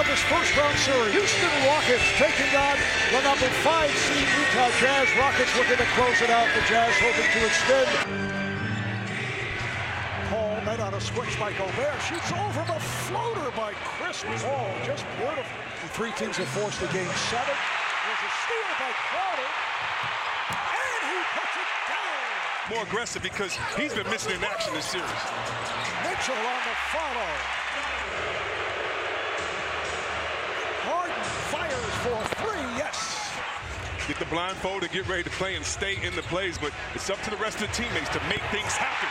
of this first round series. Houston Rockets taking on the number 5 seed Utah Jazz. Rockets looking to close it out. The Jazz hoping to extend. Paul made on a switch by Gobert. Shoots over the floater by Chris Paul. Just beautiful. The three teams have forced the game 7. There's a steal by Crowder. And he puts it down. More aggressive because he's been missing in action this series. Mitchell on the follow. Hart fires for 3. Yes. Get the blindfold and get ready to play and stay in the plays. But it's up to the rest of the teammates to make things happen.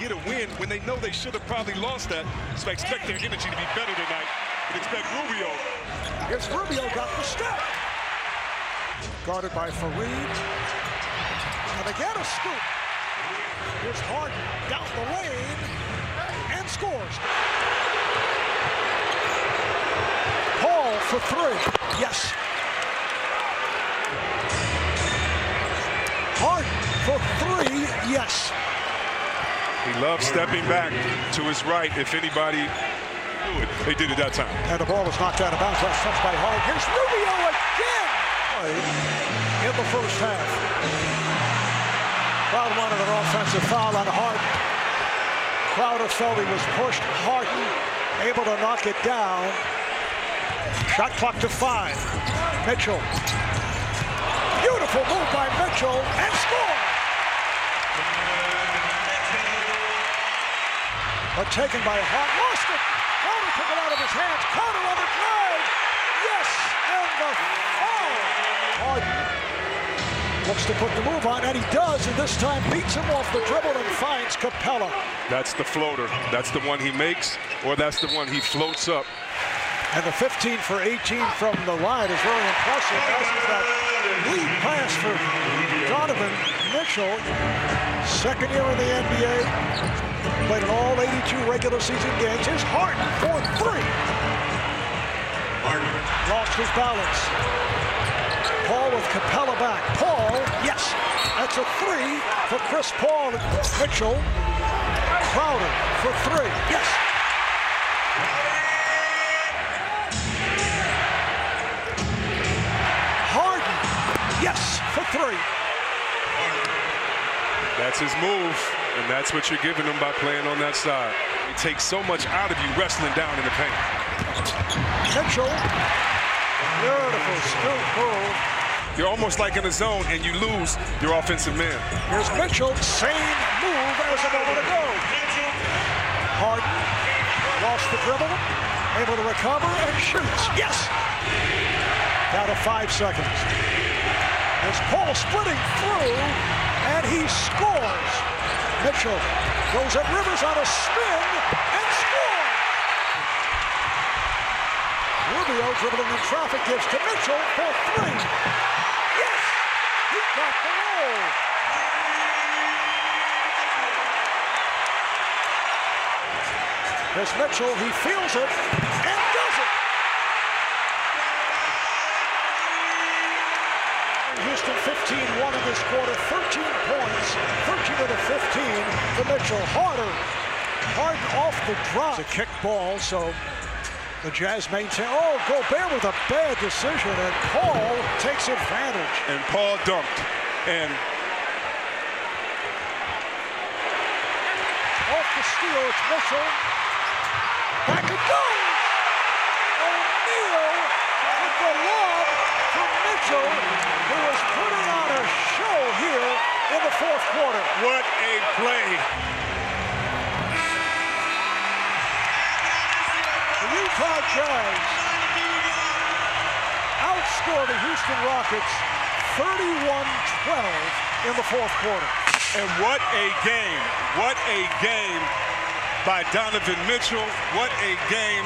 Get a win when they know they should have probably lost that. So I expect their energy to be better tonight. And expect Rubio. Here's Rubio got the step. Guarded by Fareed. And again a scoop. Here's Hart down the lane and scores. Paul for 3. Yes. Hart for 3. Yes. He loves stepping back to his right. If anybody knew it, they did it that time. And the ball was knocked out of bounds. Last touch by Hart. Here's Rubio again in the first half. Crowder wanted an offensive foul on Hart. Crowder felt he was pushed. Hart able to knock it down. Shot clock to 5. Mitchell. Beautiful move by Mitchell and score. But taken by Hart, lost it. Carter took it out of his hands. Carter on the drive. Yes, and the foul. Hart looks to put the move on, and he does. And this time beats him off the dribble and finds Capella. That's the floater. That's the one he makes, or that's the one he floats up. And the 15 for 18 from the line is really impressive. That's that lead pass for Donovan Mitchell. Second year in the NBA. Played in all 82 regular season games. Here's Hart for 3. Lost his balance. Paul with Capella back. Paul, yes. That's a 3 for Chris Paul. Mitchell. Crowder for 3. Yes. Harden. Yes, for 3. That's his move. And that's what you're giving them by playing on that side. It takes so much out of you wrestling down in the paint. Mitchell. Beautiful scoop move. You're almost like in a zone and you lose your offensive man. Here's Mitchell. Same move as a moment ago. Harden lost the dribble. Able to recover and shoots. Yes. Down to 5 seconds. As Paul splitting through and he scores. Mitchell goes at Rivers on a spin and scores. Rubio dribbling in traffic gives to Mitchell for 3. Yes, he got the roll. Here's Mitchell. He feels it and does it. Houston 15-1 in this quarter, 13 points, 13 to the 15 for Mitchell. Harden off the drop. It's a kick ball, so the Jazz maintain. Oh, Gobert with a bad decision, and Paul takes advantage. And Paul dunked. And off the steal, it's Mitchell. Back it goes. O'Neal with the lob from Mitchell. Who is putting on a show here in the fourth quarter. What a play. The Utah Jazz outscored the Houston Rockets 31-12 in the fourth quarter. And what a game. What a game by Donovan Mitchell. What a game.